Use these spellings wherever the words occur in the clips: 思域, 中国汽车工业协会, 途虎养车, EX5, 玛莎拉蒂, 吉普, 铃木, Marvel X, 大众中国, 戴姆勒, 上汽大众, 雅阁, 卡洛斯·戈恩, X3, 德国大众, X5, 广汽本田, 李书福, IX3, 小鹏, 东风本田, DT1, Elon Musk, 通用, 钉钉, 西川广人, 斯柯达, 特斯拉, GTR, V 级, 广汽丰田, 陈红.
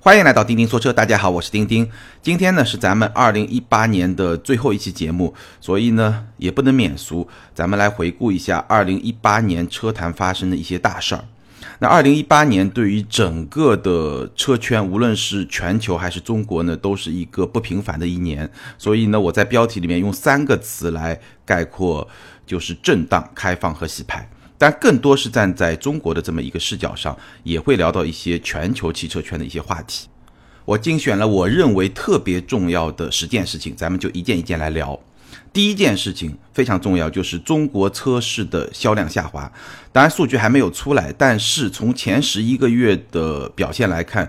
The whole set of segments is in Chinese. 欢迎来到钉钉说车，大家好，我是钉钉。今天呢是咱们2018年的最后一期节目，所以呢也不能免俗，咱们来回顾一下2018年车坛发生的一些大事儿。那2018年对于整个的车圈，无论是全球还是中国呢，都是一个不平凡的一年。所以呢我在标题里面用3个词来概括，就是震荡、开放和洗牌。但更多是站在中国的这么一个视角上，也会聊到一些全球汽车圈的一些话题。我精选了我认为特别重要的10件事情，咱们就一件一件来聊。第一件事情非常重要，就是中国车市的销量下滑。当然数据还没有出来，但是从前11个月的表现来看，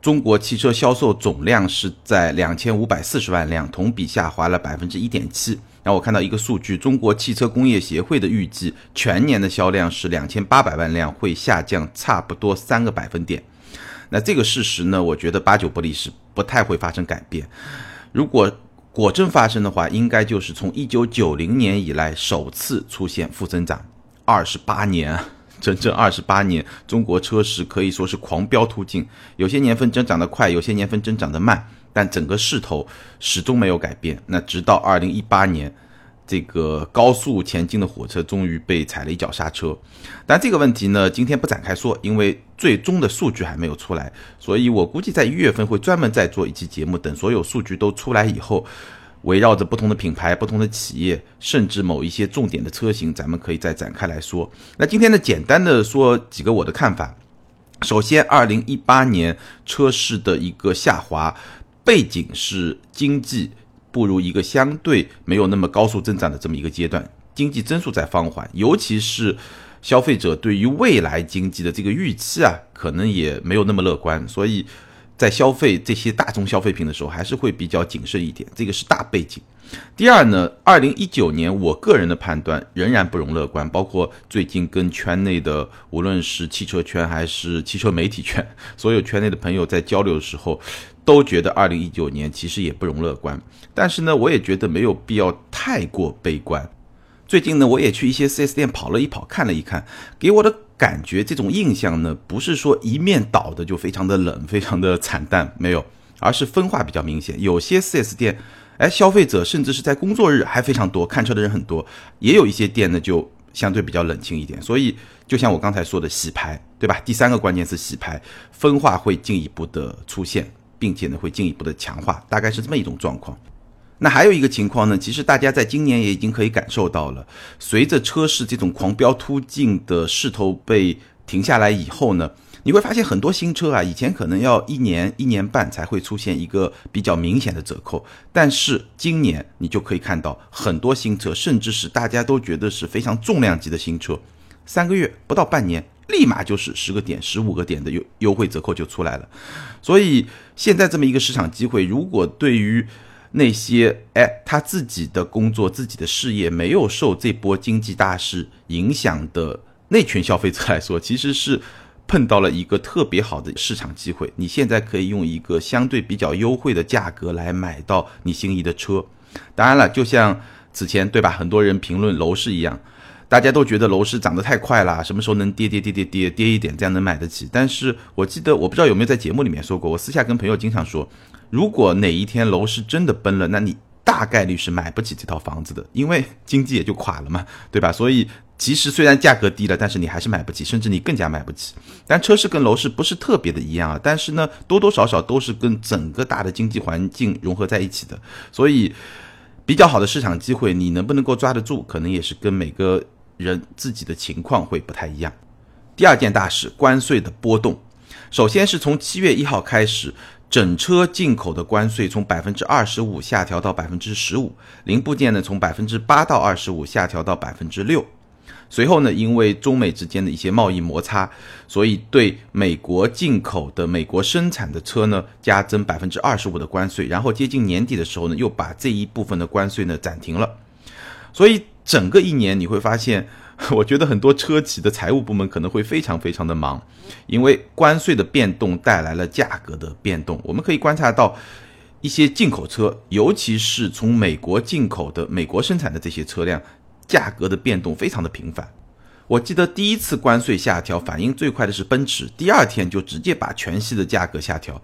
中国汽车销售总量是在2540万辆，同比下滑了 1.7%。然后我看到一个数据，中国汽车工业协会的预计全年的销量是2800万辆，会下降差不多3个百分点。那这个事实呢，我觉得8、9不离十，是不太会发生改变。如果果真发生的话，应该就是从1990年以来首次出现负增长。28年，整整28年，中国车市可以说是狂飙突进，有些年份增长得快，有些年份增长得慢，但整个势头始终没有改变。那直到2018年，这个高速前进的火车终于被踩了一脚刹车。但这个问题呢，今天不展开说，因为最终的数据还没有出来，所以我估计在1月份会专门再做一期节目，等所有数据都出来以后，围绕着不同的品牌、不同的企业，甚至某一些重点的车型，咱们可以再展开来说。那今天呢，简单的说几个我的看法。首先，2018年车市的一个下滑，背景是经济步入一个相对没有那么高速增长的这么一个阶段，经济增速在放缓，尤其是消费者对于未来经济的这个预期啊，可能也没有那么乐观，所以在消费这些大宗消费品的时候，还是会比较谨慎一点，这个是大背景。第二呢，2019年我个人的判断仍然不容乐观，包括最近跟圈内的，无论是汽车圈还是汽车媒体圈，所有圈内的朋友在交流的时候，都觉得2019年其实也不容乐观。但是呢，我也觉得没有必要太过悲观。最近呢，我也去一些 4S 店跑了一跑，看了一看，给我的感觉，这种印象呢，不是说一面倒的就非常的冷，非常的惨淡，没有，而是分化比较明显。有些 4S 店消费者甚至是在工作日还非常多，看车的人很多，也有一些店呢就相对比较冷清一点。所以就像我刚才说的，洗牌，对吧？第3个关键是洗牌，分化会进一步的出现，并且呢会进一步的强化，大概是这么一种状况。那还有一个情况呢，其实大家在今年也已经可以感受到了，随着车市这种狂飙突进的势头被停下来以后呢，你会发现很多新车啊，以前可能要1年、1年半才会出现一个比较明显的折扣，但是今年你就可以看到很多新车，甚至是大家都觉得是非常重量级的新车，3个月不到半年，立马就是10个点、15个点的优惠折扣就出来了。所以现在这么一个市场机会，如果对于那些他自己的工作、自己的事业没有受这波经济大势影响的那群消费者来说，其实是碰到了一个特别好的市场机会。你现在可以用一个相对比较优惠的价格来买到你心仪的车。当然了，就像此前，对吧，很多人评论楼市一样，大家都觉得楼市涨得太快了，什么时候能跌一点，这样能买得起。但是我记得，我不知道有没有在节目里面说过，我私下跟朋友经常说，如果哪一天楼市真的崩了，那你大概率是买不起这套房子的，因为经济也就垮了嘛，对吧？所以其实虽然价格低了，但是你还是买不起，甚至你更加买不起。但车市跟楼市不是特别的一样啊，但是呢，多多少少都是跟整个大的经济环境融合在一起的。所以比较好的市场机会，你能不能够抓得住，可能也是跟每个人自己的情况会不太一样。第二件大事，关税的波动。首先是从7月1号开始，整车进口的关税从 25% 下调到 15%， 零部件呢从 8% 到 25% 下调到 6%。随后呢，因为中美之间的一些贸易摩擦，所以对美国进口的、美国生产的车呢，加征 25% 的关税，然后接近年底的时候呢，又把这一部分的关税呢暂停了。所以整个一年你会发现，我觉得很多车企的财务部门可能会非常非常的忙，因为关税的变动带来了价格的变动。我们可以观察到一些进口车，尤其是从美国进口的、美国生产的这些车辆，价格的变动非常的频繁。我记得第一次关税下调反应最快的是奔驰，第二天就直接把全系的价格下调。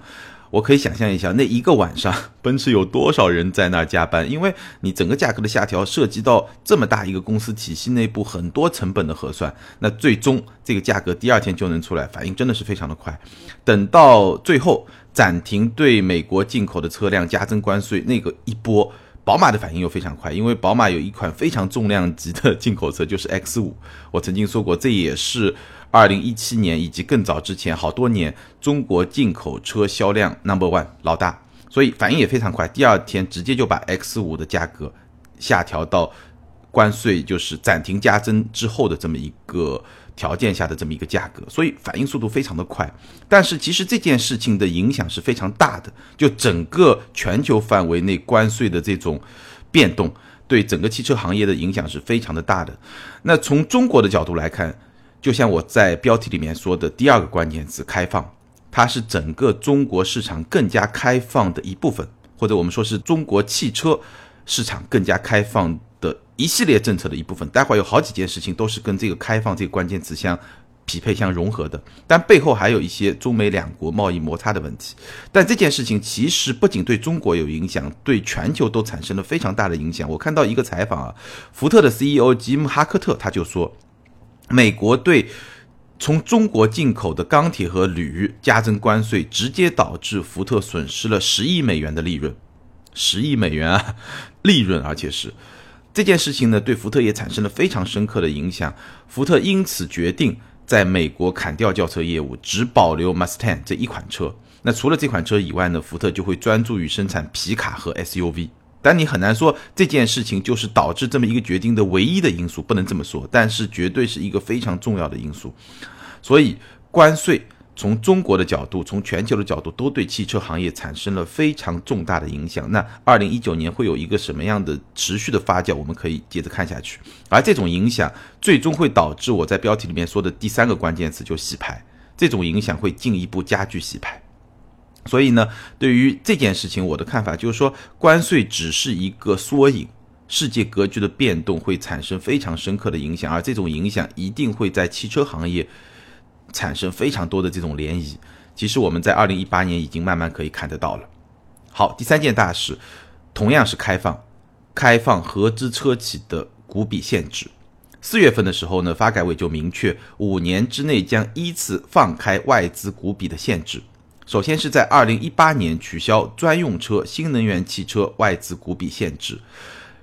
我可以想象一下那一个晚上奔驰有多少人在那加班，因为你整个价格的下调涉及到这么大一个公司体系内部很多成本的核算，那最终这个价格第二天就能出来，反应真的是非常的快。等到最后暂停对美国进口的车辆加征关税那个一波，宝马的反应又非常快，因为宝马有一款非常重量级的进口车，就是 X5。 我曾经说过，这也是2017年以及更早之前好多年中国进口车销量 No.1 老大，所以反应也非常快，第二天直接就把 X5 的价格下调到关税就是暂停加征之后的这么一个条件下的这么一个价格，所以反应速度非常的快。但是其实这件事情的影响是非常大的，就整个全球范围内关税的这种变动对整个汽车行业的影响是非常的大的。那从中国的角度来看，就像我在标题里面说的，第二个关键词开放，它是整个中国市场更加开放的一部分，或者我们说是中国汽车市场更加开放的一系列政策的一部分。待会有好几件事情都是跟这个开放这个关键词相匹配相融合的，但背后还有一些中美两国贸易摩擦的问题。但这件事情其实不仅对中国有影响，对全球都产生了非常大的影响。我看到一个采访，福特的 CEO 吉姆哈克特他就说，美国对从中国进口的钢铁和铝加征关税，直接导致福特损失了10亿美元的利润。10亿美元啊，利润，而且是这件事情呢，对福特也产生了非常深刻的影响。福特因此决定在美国砍掉轿车业务，只保留 Mustang 这一款车。那除了这款车以外呢，福特就会专注于生产皮卡和 SUV。但你很难说这件事情就是导致这么一个决定的唯一的因素，不能这么说，但是绝对是一个非常重要的因素。所以关税从中国的角度，从全球的角度，都对汽车行业产生了非常重大的影响。那2019年会有一个什么样的持续的发酵，我们可以接着看下去。而这种影响最终会导致我在标题里面说的第三个关键词，就是洗牌。这种影响会进一步加剧洗牌。所以呢，对于这件事情我的看法就是说，关税只是一个缩影，世界格局的变动会产生非常深刻的影响，而这种影响一定会在汽车行业产生非常多的这种涟漪。其实我们在2018年已经慢慢可以看得到了。好，第三件大事同样是开放合资车企的股比限制。4月份的时候呢，发改委就明确5年之内将依次放开外资股比的限制。首先是在2018年取消专用车、新能源汽车外资股比限制，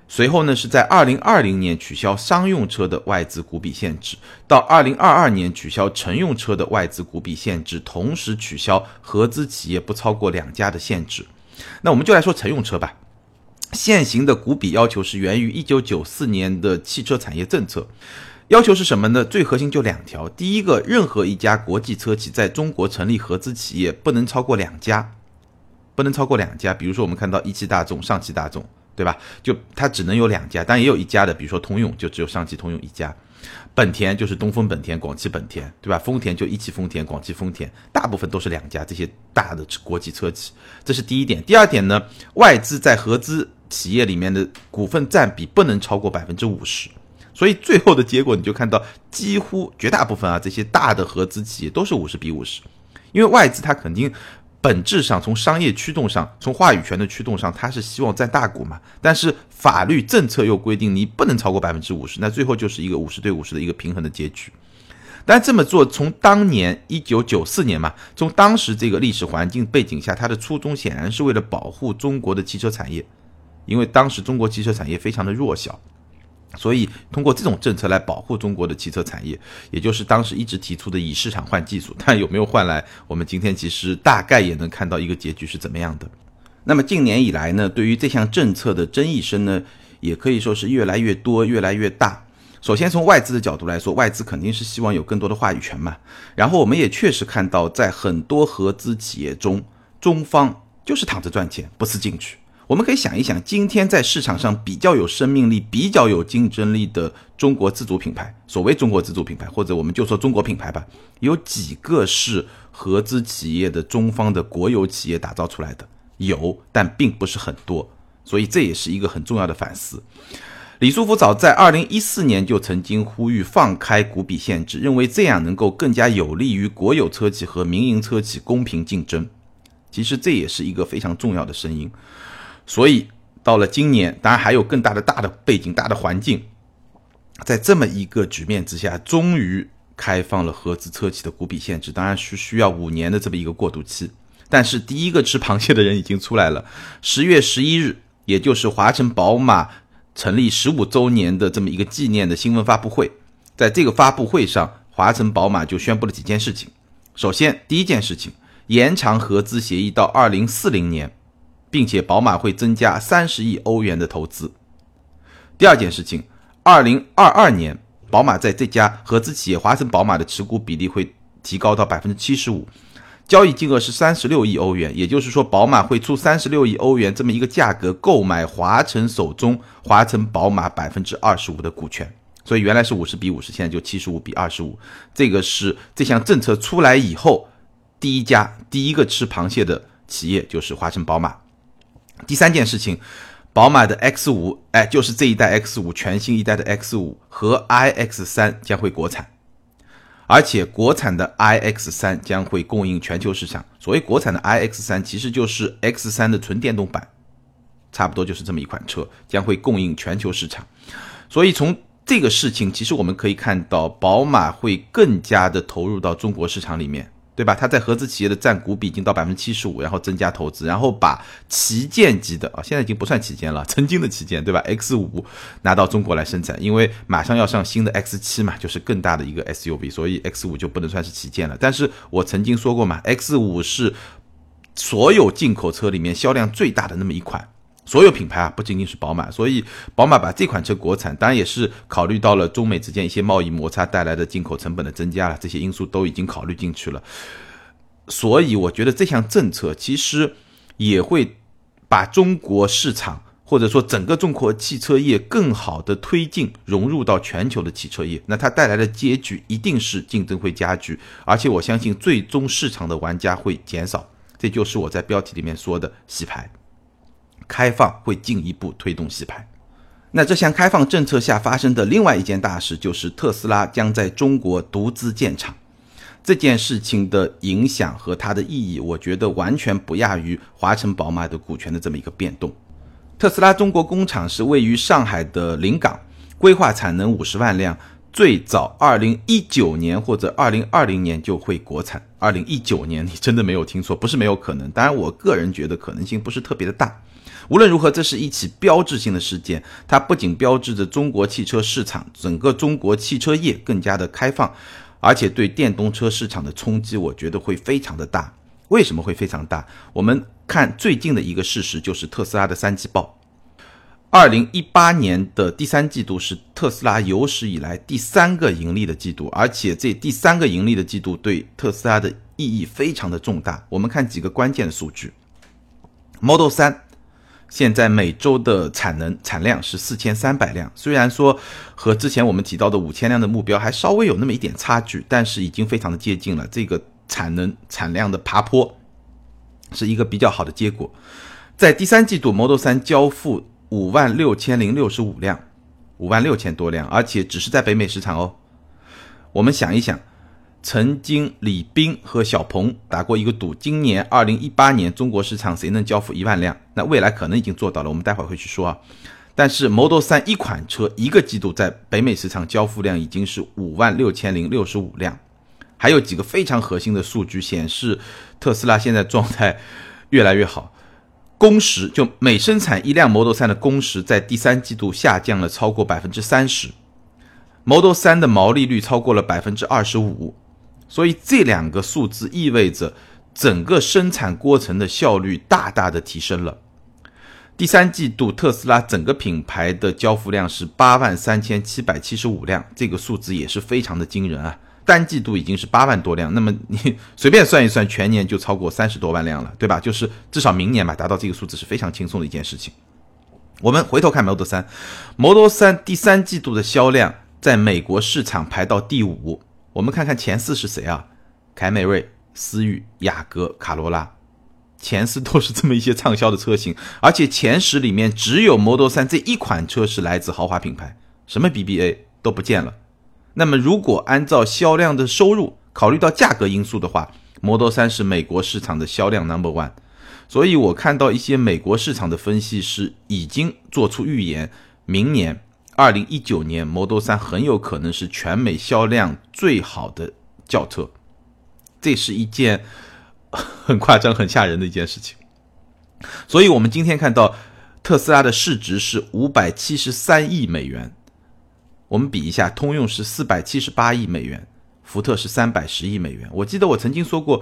随后呢是在2020年取消商用车的外资股比限制，到2022年取消乘用车的外资股比限制，同时取消合资企业不超过2家的限制。那我们就来说乘用车吧。现行的股比要求是源于1994年的汽车产业政策，要求是什么呢？最核心就2条。第一个，任何一家国际车企在中国成立合资企业不能超过2家，不能超过2家。比如说我们看到一汽大众、上汽大众，对吧？就它只能有2家，但也有1家的，比如说通用就只有上汽通用1家，本田就是东风本田、广汽本田，对吧？丰田就一汽丰田、广汽丰田，大部分都是2家这些大的国际车企。这是第一点。第二点呢，外资在合资企业里面的股份占比不能超过 50%。所以最后的结果你就看到，几乎绝大部分啊，这些大的合资企业都是50比50，因为外资它肯定本质上从商业驱动上，从话语权的驱动上，它是希望占大股嘛，但是法律政策又规定你不能超过 50%， 那最后就是一个50对50的一个平衡的结局。但这么做从当年1994年嘛，从当时这个历史环境背景下，它的初衷显然是为了保护中国的汽车产业，因为当时中国汽车产业非常的弱小，所以通过这种政策来保护中国的汽车产业，也就是当时一直提出的以市场换技术。但有没有换来，我们今天其实大概也能看到一个结局是怎么样的。那么近年以来呢，对于这项政策的争议声呢，也可以说是越来越多、越来越大。首先从外资的角度来说，外资肯定是希望有更多的话语权嘛。然后我们也确实看到，在很多合资企业中，中方就是躺着赚钱，不思进取。我们可以想一想，今天在市场上比较有生命力、比较有竞争力的中国自主品牌，所谓中国自主品牌，或者我们就说中国品牌吧，有几个是合资企业的中方的国有企业打造出来的？有，但并不是很多。所以这也是一个很重要的反思。李书福早在2014年就曾经呼吁放开股比限制，认为这样能够更加有利于国有车企和民营车企公平竞争。其实这也是一个非常重要的声音。所以到了今年，当然还有更大的背景、大的环境，在这么一个局面之下，终于开放了合资车企的股比限制，当然是需要5年的这么一个过渡期。但是第一个吃螃蟹的人已经出来了。10月11日，也就是华晨宝马成立15周年的这么一个纪念的新闻发布会。在这个发布会上，华晨宝马就宣布了几件事情。首先，第一件事情，延长合资协议到2040年，并且宝马会增加30亿欧元的投资。第二件事情，2022年宝马在这家合资企业华晨宝马的持股比例会提高到 75%， 交易金额是36亿欧元，也就是说宝马会出36亿欧元这么一个价格购买华晨手中华晨宝马 25% 的股权。所以原来是50比50，现在就75比25，这个是这项政策出来以后第一个吃螃蟹的企业就是华晨宝马。第三件事情，宝马的 X5， 就是这一代 X5， 全新一代的 X5 和 IX3 将会国产，而且国产的 IX3 将会供应全球市场。所谓国产的 IX3 其实就是 X3 的纯电动版，差不多就是这么一款车，将会供应全球市场。所以从这个事情其实我们可以看到，宝马会更加的投入到中国市场里面，对吧？它在合资企业的占股比已经到 75%， 然后增加投资，然后把旗舰级的现在已经不算旗舰了，曾经的旗舰，对吧？ X5 拿到中国来生产，因为马上要上新的 X7 嘛，就是更大的一个 SUV， 所以 X5 就不能算是旗舰了。但是我曾经说过嘛， X5 是所有进口车里面销量最大的那么一款，所有品牌不仅仅是宝马。所以宝马把这款车国产，当然也是考虑到了中美之间一些贸易摩擦带来的进口成本的增加了，这些因素都已经考虑进去了。所以我觉得这项政策其实也会把中国市场，或者说整个中国汽车业更好的推进融入到全球的汽车业，那它带来的结局一定是竞争会加剧，而且我相信最终市场的玩家会减少，这就是我在标题里面说的洗牌。开放会进一步推动洗牌。那这项开放政策下发生的另外一件大事，就是特斯拉将在中国独资建厂。这件事情的影响和它的意义，我觉得完全不亚于华晨宝马的股权的这么一个变动。特斯拉中国工厂是位于上海的临港，规划产能50万辆，最早2019年或者2020年就会国产。2019年你真的没有听错，不是没有可能，当然我个人觉得可能性不是特别的大。无论如何，这是一起标志性的事件，它不仅标志着中国汽车市场，整个中国汽车业更加的开放，而且对电动车市场的冲击我觉得会非常的大。为什么会非常大？我们看最近的一个事实，就是特斯拉的三季报。2018年的第三季度是特斯拉有史以来第3个盈利的季度，而且这第3个盈利的季度对特斯拉的意义非常的重大。我们看几个关键的数据。 Model 3现在每周的产量是4300辆，虽然说和之前我们提到的5000辆的目标还稍微有那么一点差距，但是已经非常的接近了。这个产量的爬坡是一个比较好的结果。在第三季度 Model 3 交付56065辆，56000多辆，而且只是在北美市场哦。我们想一想，曾经李斌和小鹏打过一个赌，今年2018年中国市场谁能交付1万辆，那未来可能已经做到了，我们待会儿会去说啊。但是 Model 3一款车一个季度在北美市场交付量已经是56065辆。还有几个非常核心的数据显示特斯拉现在状态越来越好。工时，就每生产一辆 Model 3的工时在第三季度下降了超过 30%， Model 3的毛利率超过了 25%，所以这2个数字意味着整个生产过程的效率大大的提升了。第三季度特斯拉整个品牌的交付量是83775辆，这个数字也是非常的惊人啊！单季度已经是8万多辆，那么你随便算一算，全年就超过30多万辆了，对吧？就是至少明年吧，达到这个数字是非常轻松的一件事情。我们回头看 Model 3， Model 3第三季度的销量在美国市场排到第5。我们看看前4是谁啊？凯美瑞、思域、雅阁、卡罗拉，前10都是这么一些畅销的车型，而且前10里面只有 Model 3这一款车是来自豪华品牌，什么 BBA 都不见了。那么如果按照销量的收入考虑到价格因素的话， Model 3是美国市场的销量 No.1。 所以我看到一些美国市场的分析师已经做出预言，明年2019年 Model 3很有可能是全美销量最好的轿车，这是一件很夸张很吓人的一件事情。所以我们今天看到特斯拉的市值是573亿美元，我们比一下，通用是478亿美元，福特是310亿美元。我记得我曾经说过，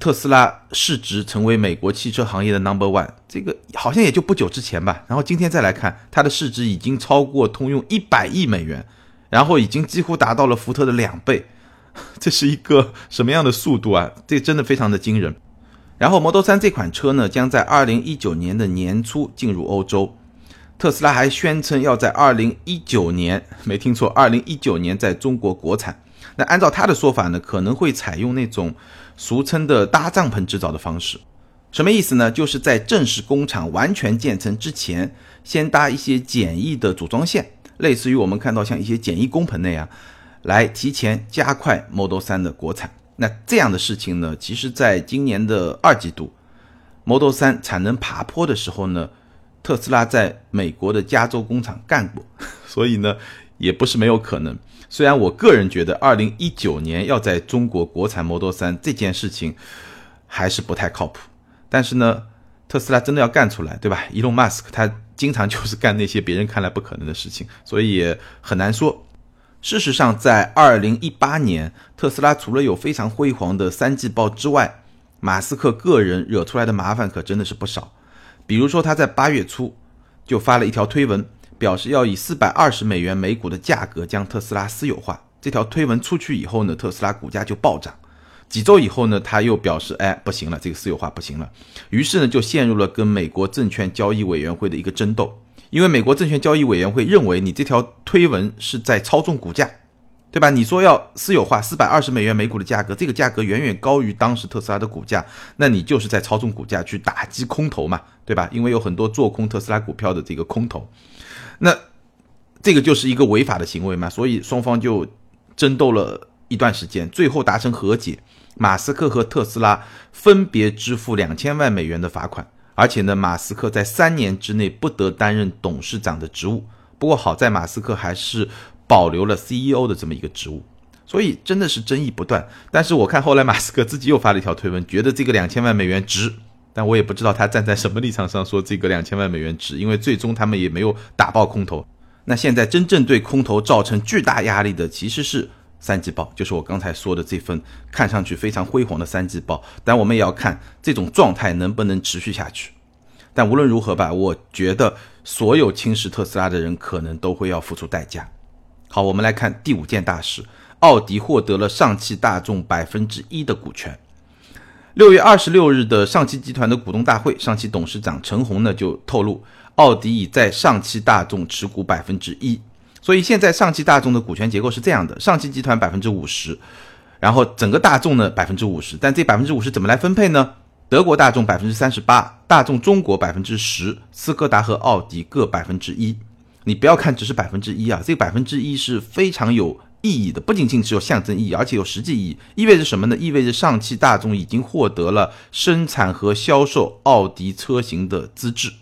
特斯拉市值成为美国汽车行业的 No.1， 这个好像也就不久之前吧。然后今天再来看，它的市值已经超过通用100亿美元，然后已经几乎达到了福特的2倍，这是一个什么样的速度啊，这真的非常的惊人。然后 Model 3这款车呢，将在2019年的年初进入欧洲。特斯拉还宣称要在2019年，没听错，2019年在中国国产。那按照他的说法呢，可能会采用那种俗称的搭帐篷制造的方式。什么意思呢？就是在正式工厂完全建成之前，先搭一些简易的组装线，类似于我们看到像一些简易工棚那样，来提前加快 Model 3的国产。那这样的事情呢，其实在今年的2季度 Model 3产能爬坡的时候呢，特斯拉在美国的加州工厂干过，所以呢也不是没有可能。虽然我个人觉得2019年要在中国国产 Model 3这件事情还是不太靠谱，但是呢特斯拉真的要干出来，对吧？ Elon Musk 他经常就是干那些别人看来不可能的事情，所以也很难说。事实上在2018年特斯拉除了有非常辉煌的3季报之外，马斯克个人惹出来的麻烦可真的是不少。比如说他在8月初就发了一条推文，表示要以420美元每股的价格将特斯拉私有化。这条推文出去以后呢，特斯拉股价就暴涨。几周以后呢，他又表示不行了，这个私有化不行了。于是呢就陷入了跟美国证券交易委员会的一个争斗。因为美国证券交易委员会认为你这条推文是在操纵股价，对吧？你说要私有化420美元每股的价格，这个价格远远高于当时特斯拉的股价，那你就是在操纵股价去打击空头嘛，对吧？因为有很多做空特斯拉股票的这个空头，那这个就是一个违法的行为嘛，所以双方就争斗了一段时间，最后达成和解。马斯克和特斯拉分别支付2000万美元的罚款，而且呢，马斯克在3年之内不得担任董事长的职务。不过好在马斯克还是保留了 CEO 的这么一个职务，所以真的是争议不断。但是我看后来马斯克自己又发了一条推文，觉得这个2000万美元值，但我也不知道他站在什么立场上说这个2000万美元值，因为最终他们也没有打爆空头。那现在真正对空头造成巨大压力的其实是3季报，就是我刚才说的这份看上去非常辉煌的3季报。但我们也要看这种状态能不能持续下去。但无论如何吧，我觉得所有侵蚀特斯拉的人可能都会要付出代价。好，我们来看第5件大事。奥迪获得了上汽大众 1% 的股权。6月26日的上汽集团的股东大会，上汽董事长陈红呢就透露，奥迪已在上汽大众持股 1%。 所以现在上汽大众的股权结构是这样的，上汽集团 50%， 然后整个大众呢 50%。 但这 50% 怎么来分配呢？德国大众 38%， 大众中国 10%， 斯柯达和奥迪各 1%。 你不要看只是 1% 啊，这个 1% 是非常有意义的，不仅仅只有象征意义，而且有实际意义。意味着什么呢？意味着上汽大众已经获得了生产和销售奥迪车型的资质，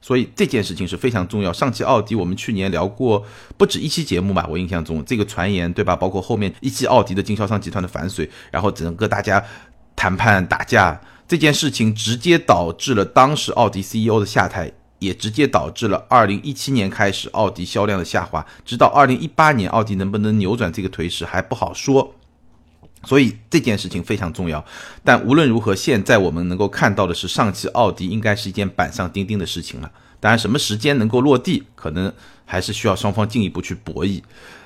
所以这件事情是非常重要。上汽奥迪我们去年聊过不止1期节目吧，我印象中这个传言，对吧？包括后面1汽奥迪的经销商集团的反水，然后整个大家谈判打架，这件事情直接导致了当时奥迪 CEO 的下台，也直接导致了2017年开始奥迪销量的下滑，直到2018年奥迪能不能扭转这个颓势还不好说，所以这件事情非常重要。但无论如何，现在我们能够看到的是上汽奥迪应该是一件板上钉钉的事情了。当然什么时间能够落地，可能还是需要双方进一步去博弈，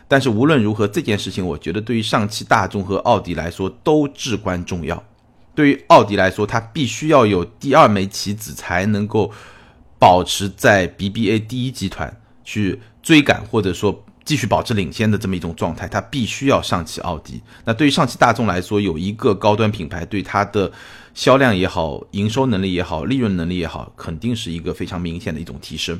但是无论如何，这件事情我觉得对于上汽大众和奥迪来说都至关重要。对于奥迪来说，它必须要有第2枚棋子才能够保持在 BBA 第一集团去追赶，或者说继续保持领先的这么一种状态，它必须要上汽奥迪。那对于上汽大众来说，有一个高端品牌，对它的销量也好，营收能力也好，利润能力也好，肯定是一个非常明显的一种提升。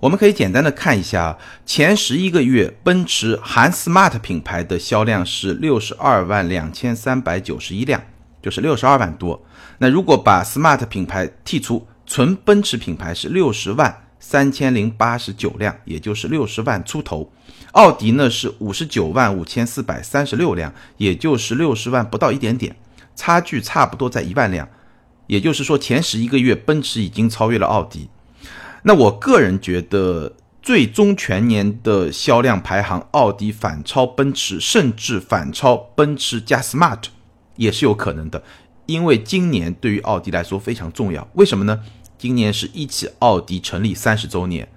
我们可以简单的看一下，前11个月奔驰含 Smart 品牌的销量是 622,2391 辆，就是62万多。那如果把 Smart 品牌剔除，纯奔驰品牌是60万3089 辆，也就是60万出头。奥迪呢是59万5436辆，也就是60万不到一点点，差距差不多在1万辆。也就是说前11个月奔驰已经超越了奥迪。那我个人觉得最终全年的销量排行，奥迪反超奔驰，甚至反超奔驰加 Smart 也是有可能的。因为今年对于奥迪来说非常重要，为什么呢？今年是一汽奥迪成立30周年，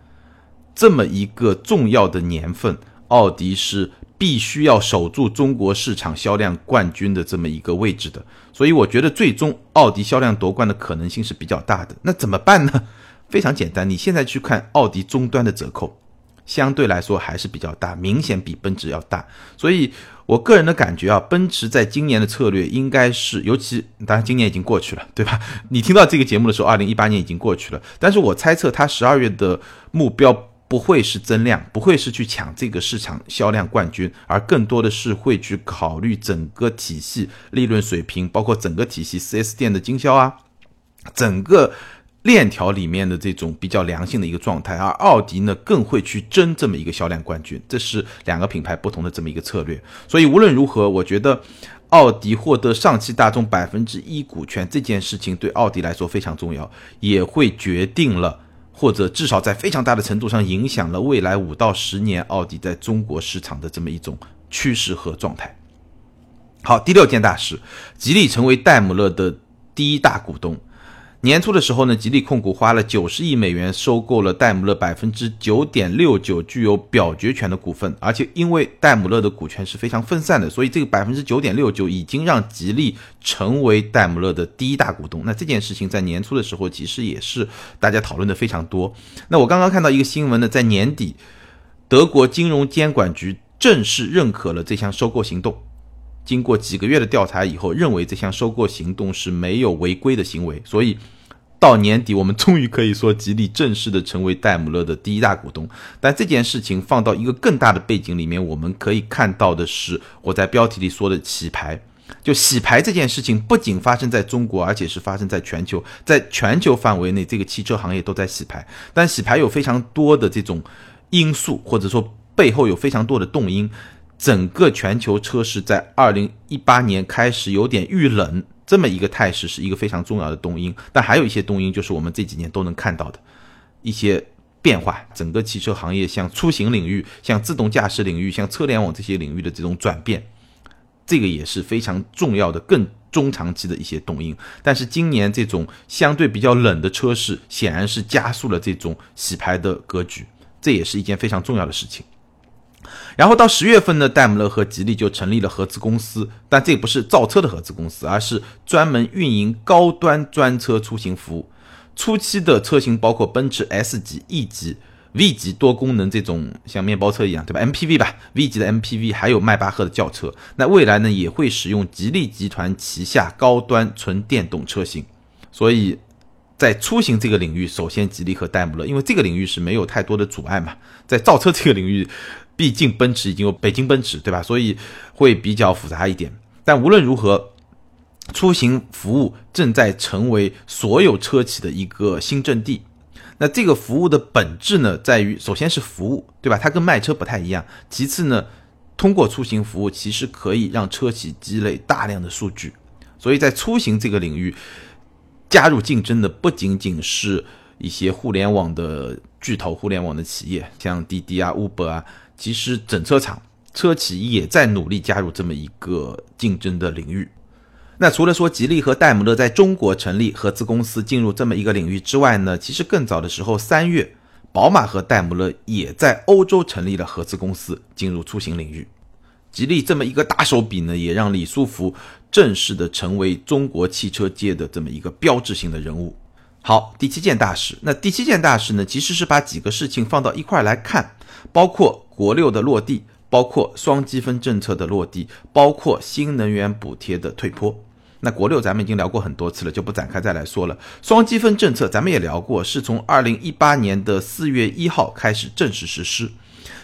这么一个重要的年份，奥迪是必须要守住中国市场销量冠军的这么一个位置的。所以我觉得最终奥迪销量夺冠的可能性是比较大的。那怎么办呢？非常简单，你现在去看奥迪终端的折扣，相对来说还是比较大，明显比奔驰要大。所以我个人的感觉啊，奔驰在今年的策略应该是，尤其当然今年已经过去了，对吧？你听到这个节目的时候2018年已经过去了，但是我猜测它12月的目标不会是增量，不会是去抢这个市场销量冠军，而更多的是会去考虑整个体系利润水平，包括整个体系 4S 店的经销啊，整个链条里面的这种比较良性的一个状态。而奥迪呢更会去争这么一个销量冠军，这是两个品牌不同的这么一个策略。所以无论如何，我觉得奥迪获得上汽大众 1% 股权这件事情对奥迪来说非常重要，也会决定了，或者至少在非常大的程度上影响了未来5到10年奥迪在中国市场的这么一种趋势和状态。好，第6件大事，吉利成为戴姆勒的第一大股东。年初的时候呢，吉利控股花了90亿美元收购了戴姆勒 9.69% 具有表决权的股份，而且因为戴姆勒的股权是非常分散的，所以这个 9.69% 已经让吉利成为戴姆勒的第一大股东。那这件事情在年初的时候其实也是大家讨论的非常多。那我刚刚看到一个新闻呢，在年底德国金融监管局正式认可了这项收购行动，经过几个月的调查以后，认为这项收购行动是没有违规的行为，所以到年底我们终于可以说吉利正式的成为戴姆勒的第一大股东。但这件事情放到一个更大的背景里面，我们可以看到的是我在标题里说的洗牌。就洗牌这件事情不仅发生在中国，而且是发生在全球，在全球范围内这个汽车行业都在洗牌。但洗牌有非常多的这种因素，或者说背后有非常多的动因。整个全球车市在2018年开始有点遇冷，这么一个态势是一个非常重要的动因。但还有一些动因就是我们这几年都能看到的一些变化，整个汽车行业像出行领域、像自动驾驶领域、像车联网这些领域的这种转变，这个也是非常重要的更中长期的一些动因。但是今年这种相对比较冷的车市显然是加速了这种洗牌的格局，这也是一件非常重要的事情。然后到10月份呢，戴姆勒和吉利就成立了合资公司，但这不是造车的合资公司，而是专门运营高端专车出行服务。初期的车型包括奔驰 S 级、E 级、V 级多功能这种像面包车一样，对吧 ?MPV 吧 ,V 级的 MPV， 还有迈巴赫的轿车。那未来呢也会使用吉利集团旗下高端纯电动车型。所以在出行这个领域，首先吉利和戴姆勒，因为这个领域是没有太多的阻碍嘛。在造车这个领域，毕竟奔驰已经有北京奔驰，对吧？所以会比较复杂一点。但无论如何，出行服务正在成为所有车企的一个新阵地。那这个服务的本质呢，在于首先是服务，对吧？它跟卖车不太一样。其次呢，通过出行服务其实可以让车企积累大量的数据。所以在出行这个领域，加入竞争的不仅仅是一些互联网的巨头、互联网的企业，像滴滴啊、Uber 啊，其实整车厂、车企也在努力加入这么一个竞争的领域。那除了说吉利和戴姆勒在中国成立合资公司进入这么一个领域之外呢，其实更早的时候3月，宝马和戴姆勒也在欧洲成立了合资公司进入出行领域。吉利这么一个大手笔呢，也让李书福正式的成为中国汽车界的这么一个标志性的人物。好，第7件大事。那第7件大事呢，其实是把几个事情放到一块来看，包括国六的落地，包括双积分政策的落地，包括新能源补贴的退坡。那国六咱们已经聊过很多次了，就不展开再来说了。双积分政策咱们也聊过，是从2018年的4月1号开始正式实施。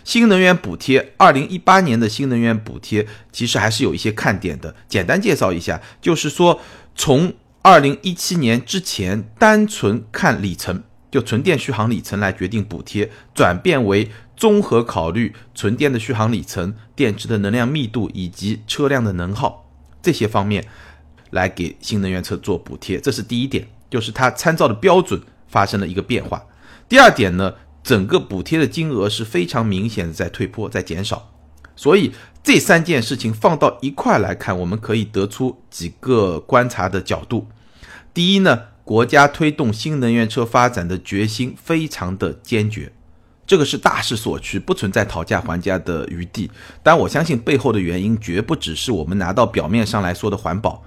新能源补贴，2018年的新能源补贴其实还是有一些看点的，简单介绍一下，就是说从2017年之前单纯看里程，就纯电续航里程来决定补贴，转变为综合考虑纯电的续航里程、电池的能量密度以及车辆的能耗这些方面来给新能源车做补贴，这是第一点，就是它参照的标准发生了一个变化。第二点呢，整个补贴的金额是非常明显的在退坡，在减少。所以这三件事情放到一块来看，我们可以得出几个观察的角度。第一呢，国家推动新能源车发展的决心非常的坚决，这个是大势所趋，不存在讨价还价的余地。但我相信背后的原因绝不只是我们拿到表面上来说的环保，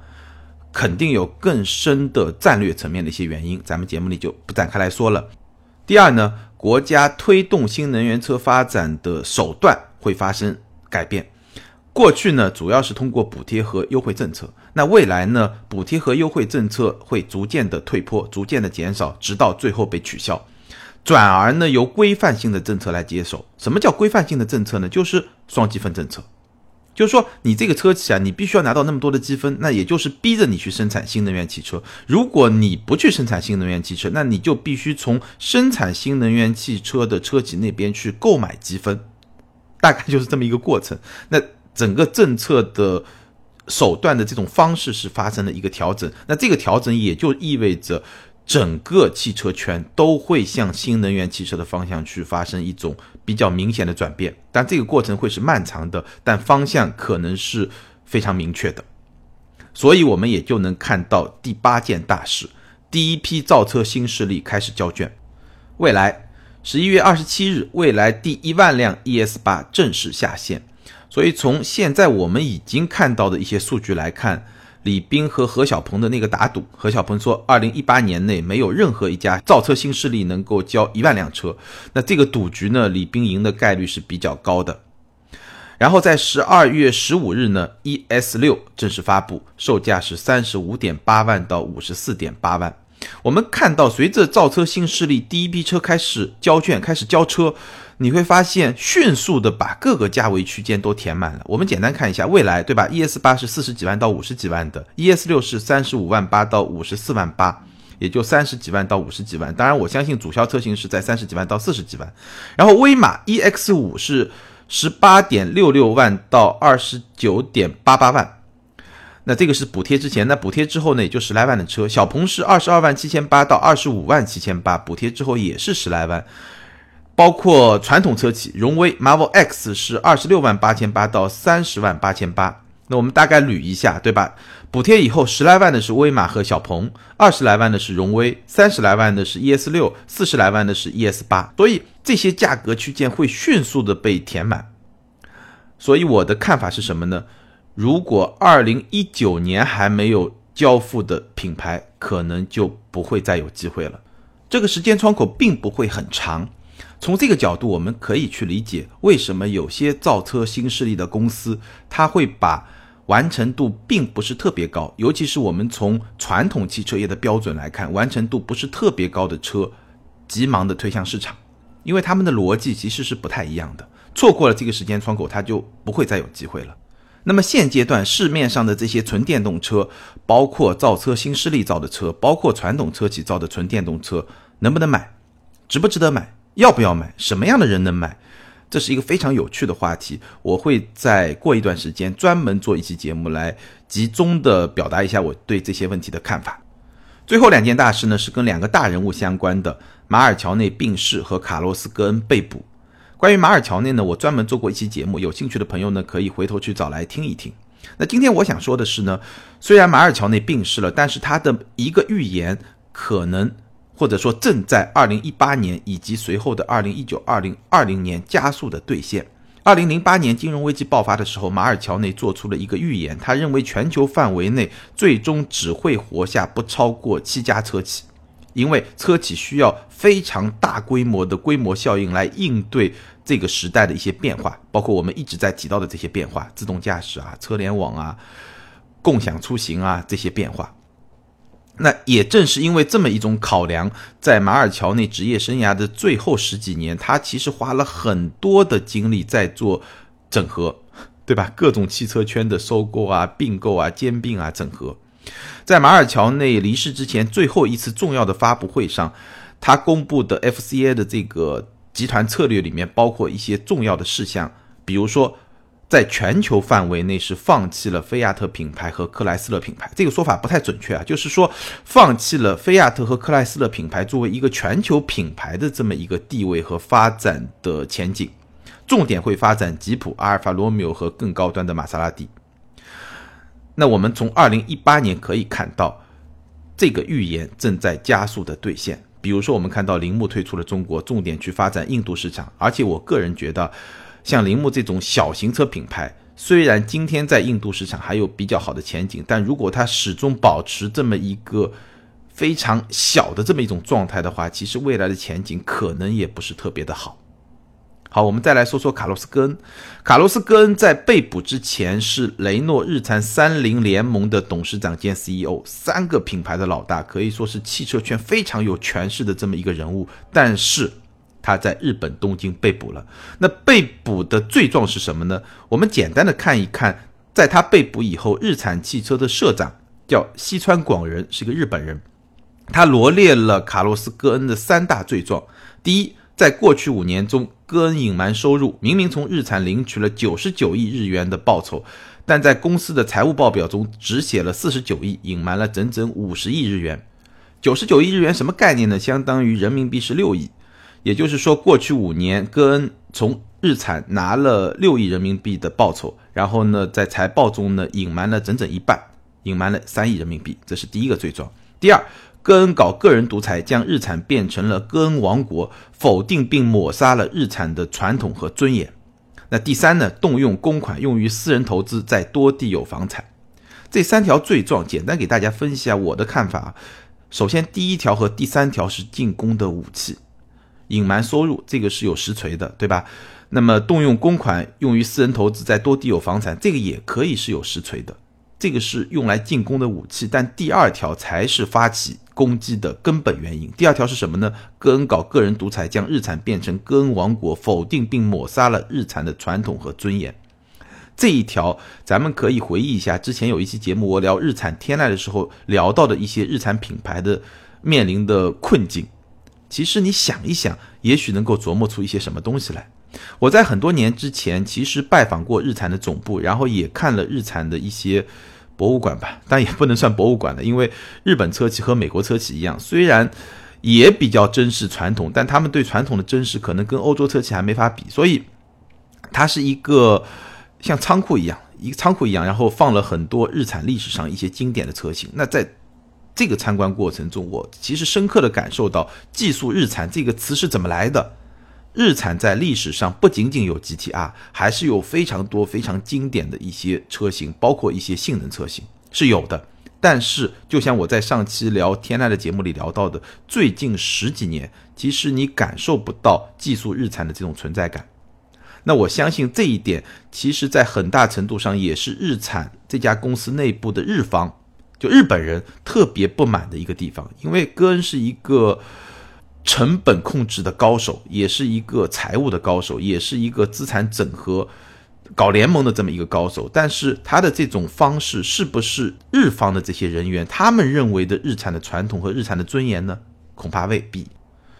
肯定有更深的战略层面的一些原因，咱们节目里就不展开来说了。第二呢，国家推动新能源车发展的手段会发生改变。过去呢，主要是通过补贴和优惠政策，那未来呢，补贴和优惠政策会逐渐的退坡，逐渐的减少，直到最后被取消。转而呢，由规范性的政策来接手。什么叫规范性的政策呢？就是双积分政策。就是说你这个车企啊，你必须要拿到那么多的积分，那也就是逼着你去生产新能源汽车。如果你不去生产新能源汽车，那你就必须从生产新能源汽车的车企那边去购买积分，大概就是这么一个过程。那整个政策的手段的这种方式是发生了一个调整，那这个调整也就意味着整个汽车圈都会向新能源汽车的方向去发生一种比较明显的转变，但这个过程会是漫长的，但方向可能是非常明确的。所以我们也就能看到第八件大事，第一批造车新势力开始交卷。未来11月27日，未来第10000辆 ES8 正式下线。所以从现在我们已经看到的一些数据来看，李斌和何小鹏的那个打赌，何小鹏说2018年内没有任何一家造车新势力能够交10000辆车，那这个赌局呢，李斌赢的概率是比较高的。然后在12月15日呢， ES6 正式发布，售价是 35.8 万到 54.8 万。我们看到随着造车新势力第一批车开始交卷，开始交车，你会发现迅速的把各个价位区间都填满了。我们简单看一下未来，对吧？ ES8 是40几万到50几万的， ES6 是35万8到54万8，也就30几万到50几万，当然我相信主销车型是在30几万到40几万。然后威马 EX5 是 18.66 万到 29.88 万，那这个是补贴之前，那补贴之后呢，也就10来万的车。小鹏是22万7800到25万7800，补贴之后也是10来万。包括传统车企，荣威 Marvel X 是26万8800到30万8800。那我们大概捋一下，对吧？补贴以后10来万的是威马和小鹏，20来万的是荣威，30来万的是 ES6， 40来万的是 ES8。所以这些价格区间会迅速的被填满。所以我的看法是什么呢？如果2019年还没有交付的品牌，可能就不会再有机会了。这个时间窗口并不会很长。从这个角度，我们可以去理解为什么有些造车新势力的公司，它会把完成度并不是特别高，尤其是我们从传统汽车业的标准来看，完成度不是特别高的车，急忙的推向市场。因为他们的逻辑其实是不太一样的，错过了这个时间窗口，它就不会再有机会了。那么现阶段市面上的这些纯电动车，包括造车新势力造的车，包括传统车企造的纯电动车，能不能买，值不值得买，要不要买，什么样的人能买，这是一个非常有趣的话题。我会在过一段时间专门做一期节目来集中的表达一下我对这些问题的看法。最后两件大事呢，是跟两个大人物相关的，马尔乔内病逝和卡洛斯·戈恩被捕。关于马尔乔内呢，我专门做过一期节目，有兴趣的朋友呢，可以回头去找来听一听。那今天我想说的是呢，虽然马尔乔内病逝了，但是他的一个预言可能或者说正在2018年以及随后的2019、2020年加速的兑现。2008年金融危机爆发的时候，马尔乔内做出了一个预言，他认为全球范围内最终只会活下不超过7家车企。因为车企需要非常大规模的规模效应来应对这个时代的一些变化，包括我们一直在提到的这些变化，自动驾驶啊、车联网啊、共享出行啊这些变化。那也正是因为这么一种考量，在马尔乔内职业生涯的最后十几年，他其实花了很多的精力在做整合，对吧？各种汽车圈的收购啊、并购啊、兼并啊、整合。在马尔乔内离世之前最后一次重要的发布会上，他公布的 FCA 的这个集团策略里面包括一些重要的事项，比如说在全球范围内是放弃了菲亚特品牌和克莱斯勒品牌，这个说法不太准确啊，就是说放弃了菲亚特和克莱斯勒品牌作为一个全球品牌的这么一个地位和发展的前景，重点会发展吉普、阿尔法罗密欧和更高端的玛莎拉蒂。那我们从2018年可以看到，这个预言正在加速的兑现。比如说我们看到铃木退出了中国，重点去发展印度市场，而且我个人觉得像铃木这种小型车品牌，虽然今天在印度市场还有比较好的前景，但如果它始终保持这么一个非常小的这么一种状态的话，其实未来的前景可能也不是特别的好。好，我们再来说说卡洛斯·戈恩。卡洛斯·戈恩在被捕之前是雷诺日产30联盟的董事长兼 CEO， 三个品牌的老大，可以说是汽车圈非常有权势的这么一个人物，但是他在日本东京被捕了。那被捕的罪状是什么呢？我们简单的看一看，在他被捕以后，日产汽车的社长叫西川广人，是个日本人，他罗列了卡洛斯·戈恩的三大罪状。第一，在过去5年中，戈恩隐瞒收入，明明从日产领取了99亿日元的报酬，但在公司的财务报表中只写了49亿，隐瞒了整整50亿日元。99亿日元什么概念呢？相当于人民币16亿。也就是说，过去5年，戈恩从日产拿了6亿人民币的报酬，然后呢，在财报中呢隐瞒了整整一半，隐瞒了3亿人民币，这是第一个罪状。第二，戈恩搞个人独裁，将日产变成了戈恩王国，否定并抹杀了日产的传统和尊严。那第三呢，动用公款用于私人投资，在多地有房产。这三条罪状简单给大家分析一下我的看法。首先，第一条和第三条是进攻的武器，隐瞒收入这个是有实锤的，对吧？那么动用公款用于私人投资，在多地有房产，这个也可以是有实锤的，这个是用来进攻的武器。但第二条才是发起攻击的根本原因。第二条是什么呢？戈恩搞个人独裁，将日产变成戈恩王国，否定并抹杀了日产的传统和尊严。这一条咱们可以回忆一下，之前有一期节目我聊日产天籁的时候聊到的一些日产品牌的面临的困境，其实你想一想，也许能够琢磨出一些什么东西来。我在很多年之前其实拜访过日产的总部，然后也看了日产的一些博物馆吧，但也不能算博物馆的，因为日本车企和美国车企一样，虽然也比较珍视传统，但他们对传统的珍视可能跟欧洲车企还没法比，所以它是一个像仓库一样，然后放了很多日产历史上一些经典的车型。那在这个参观过程中，我其实深刻的感受到技术日产这个词是怎么来的。日产在历史上不仅仅有 GTR， 还是有非常多非常经典的一些车型，包括一些性能车型是有的。但是就像我在上期聊天籁的节目里聊到的，最近十几年其实你感受不到技术日产的这种存在感。那我相信这一点其实在很大程度上也是日产这家公司内部的日方，就日本人特别不满的一个地方。因为戈恩是一个成本控制的高手，也是一个财务的高手，也是一个资产整合搞联盟的这么一个高手，但是他的这种方式是不是日方的这些人员他们认为的日产的传统和日产的尊严呢？恐怕未必。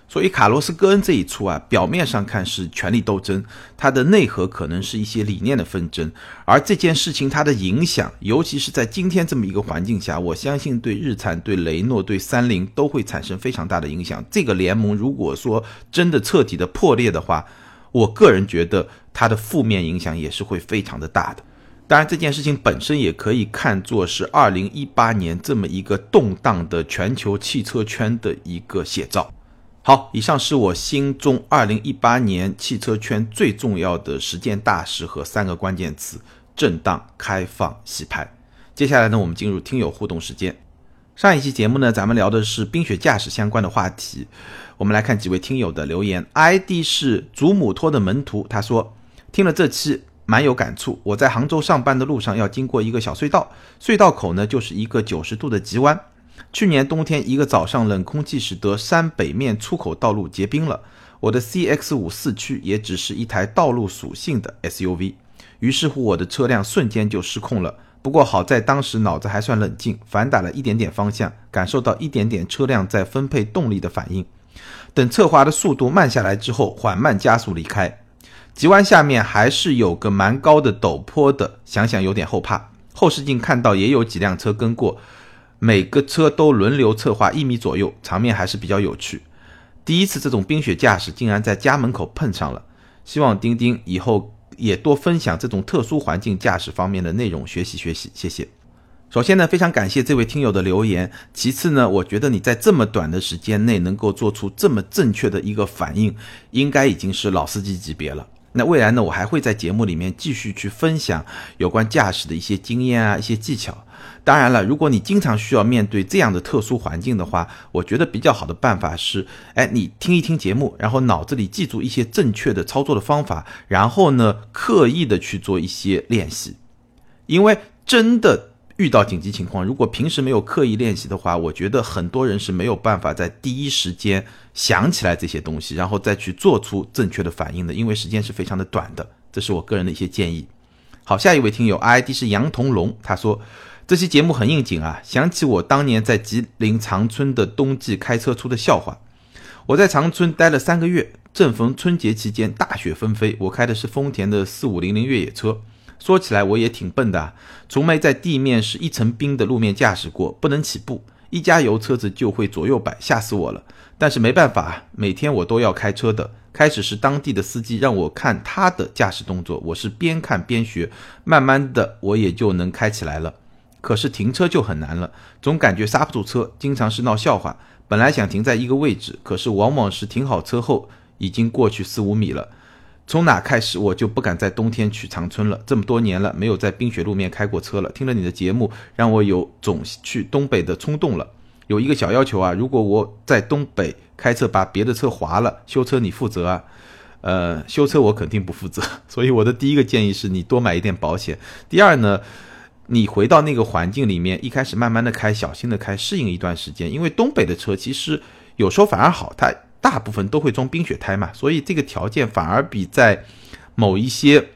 所以卡洛斯·戈恩这一出啊，表面上看是权力斗争，它的内核可能是一些理念的纷争。而这件事情它的影响，尤其是在今天这么一个环境下，我相信对日产、对雷诺、对30都会产生非常大的影响。这个联盟如果说真的彻底的破裂的话，我个人觉得它的负面影响也是会非常的大的。当然这件事情本身也可以看作是2018年这么一个动荡的全球汽车圈的一个写照。好，以上是我心中2018年汽车圈最重要的10件大事和3个关键词：震荡、开放、洗牌。接下来呢，我们进入听友互动时间。上一期节目呢，咱们聊的是冰雪驾驶相关的话题，我们来看几位听友的留言。 ID 是祖母托的门徒，他说听了这期蛮有感触，我在杭州上班的路上要经过一个小隧道，隧道口呢就是一个90度的急弯，去年冬天一个早上冷空气使得山北面出口道路结冰了，我的 CX5 四驱也只是一台道路属性的 SUV， 于是乎我的车辆瞬间就失控了，不过好在当时脑子还算冷静，反打了一点点方向，感受到一点点车辆在分配动力的反应，等侧滑的速度慢下来之后缓慢加速离开，急弯下面还是有个蛮高的陡坡的，想想有点后怕，后视镜看到也有几辆车跟过，每个车都轮流侧滑1米左右，场面还是比较有趣，第一次这种冰雪驾驶竟然在家门口碰上了，希望丁丁以后也多分享这种特殊环境驾驶方面的内容，学习学习，谢谢。首先呢，非常感谢这位听友的留言，其次呢，我觉得你在这么短的时间内能够做出这么正确的一个反应，应该已经是老司机级别了。那未来呢，我还会在节目里面继续去分享有关驾驶的一些经验啊，一些技巧。当然了，如果你经常需要面对这样的特殊环境的话，我觉得比较好的办法是，你听一听节目，然后脑子里记住一些正确的操作的方法，然后呢，刻意的去做一些练习。因为真的遇到紧急情况，如果平时没有刻意练习的话，我觉得很多人是没有办法在第一时间想起来这些东西，然后再去做出正确的反应的，因为时间是非常的短的，这是我个人的一些建议。好，下一位听友 ID 是杨同龙，他说这期节目很应景啊，想起我当年在吉林长春的冬季开车出的笑话。我在长春待了3个月，正逢春节期间大雪纷飞，我开的是丰田的4500越野车，说起来我也挺笨的啊，从没在地面是一层冰的路面驾驶过，不能起步，一加油车子就会左右摆，吓死我了。但是没办法，每天我都要开车的。开始是当地的司机让我看他的驾驶动作，我是边看边学，慢慢的我也就能开起来了。可是停车就很难了，总感觉刹不住车，经常是闹笑话。本来想停在一个位置，可是往往是停好车后已经过去4-5米了。从哪开始我就不敢在冬天去长春了，这么多年了没有在冰雪路面开过车了，听了你的节目让我有种去东北的冲动了。有一个小要求啊，如果我在东北开车把别的车划了，修车你负责啊。修车我肯定不负责，所以我的第一个建议是你多买一点保险。第二呢，你回到那个环境里面，一开始慢慢的开，小心的开，适应一段时间，因为东北的车其实有时候反而好，它大部分都会装冰雪胎嘛，所以这个条件反而比在某一些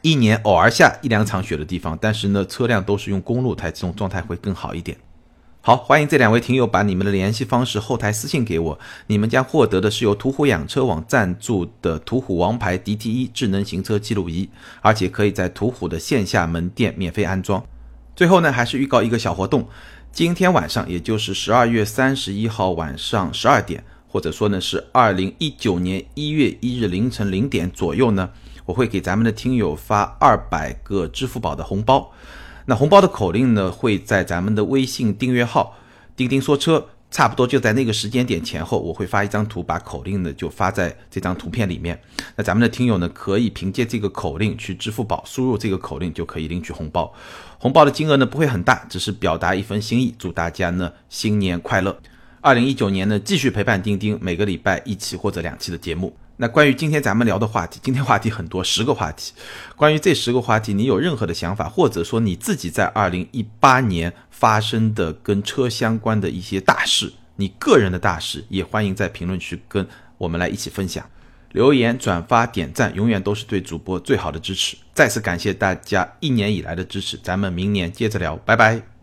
一年偶尔下1-2场雪的地方，但是呢车辆都是用公路胎，这种状态会更好一点。好，欢迎这两位听友把你们的联系方式后台私信给我，你们将获得的是由途虎养车网赞助的途虎王牌 DT1 智能行车记录仪，而且可以在途虎的线下门店免费安装。最后呢，还是预告一个小活动，今天晚上也就是12月31号晚上12点，或者说呢是2019年1月1日凌晨0点左右呢，我会给咱们的听友发200个支付宝的红包。那红包的口令呢会在咱们的微信订阅号钉钉说车，差不多就在那个时间点前后，我会发一张图，把口令呢就发在这张图片里面。那咱们的听友呢可以凭借这个口令去支付宝输入这个口令就可以领取红包。红包的金额呢不会很大，只是表达一份心意，祝大家呢新年快乐。2019年呢，继续陪伴丁丁，每个礼拜一期或者2期的节目。那关于今天咱们聊的话题，今天话题很多，10个话题。关于这10个话题，你有任何的想法，或者说你自己在2018年发生的跟车相关的一些大事，你个人的大事，也欢迎在评论区跟我们来一起分享。留言、转发、点赞，永远都是对主播最好的支持。再次感谢大家1年以来的支持，咱们明年接着聊，拜拜。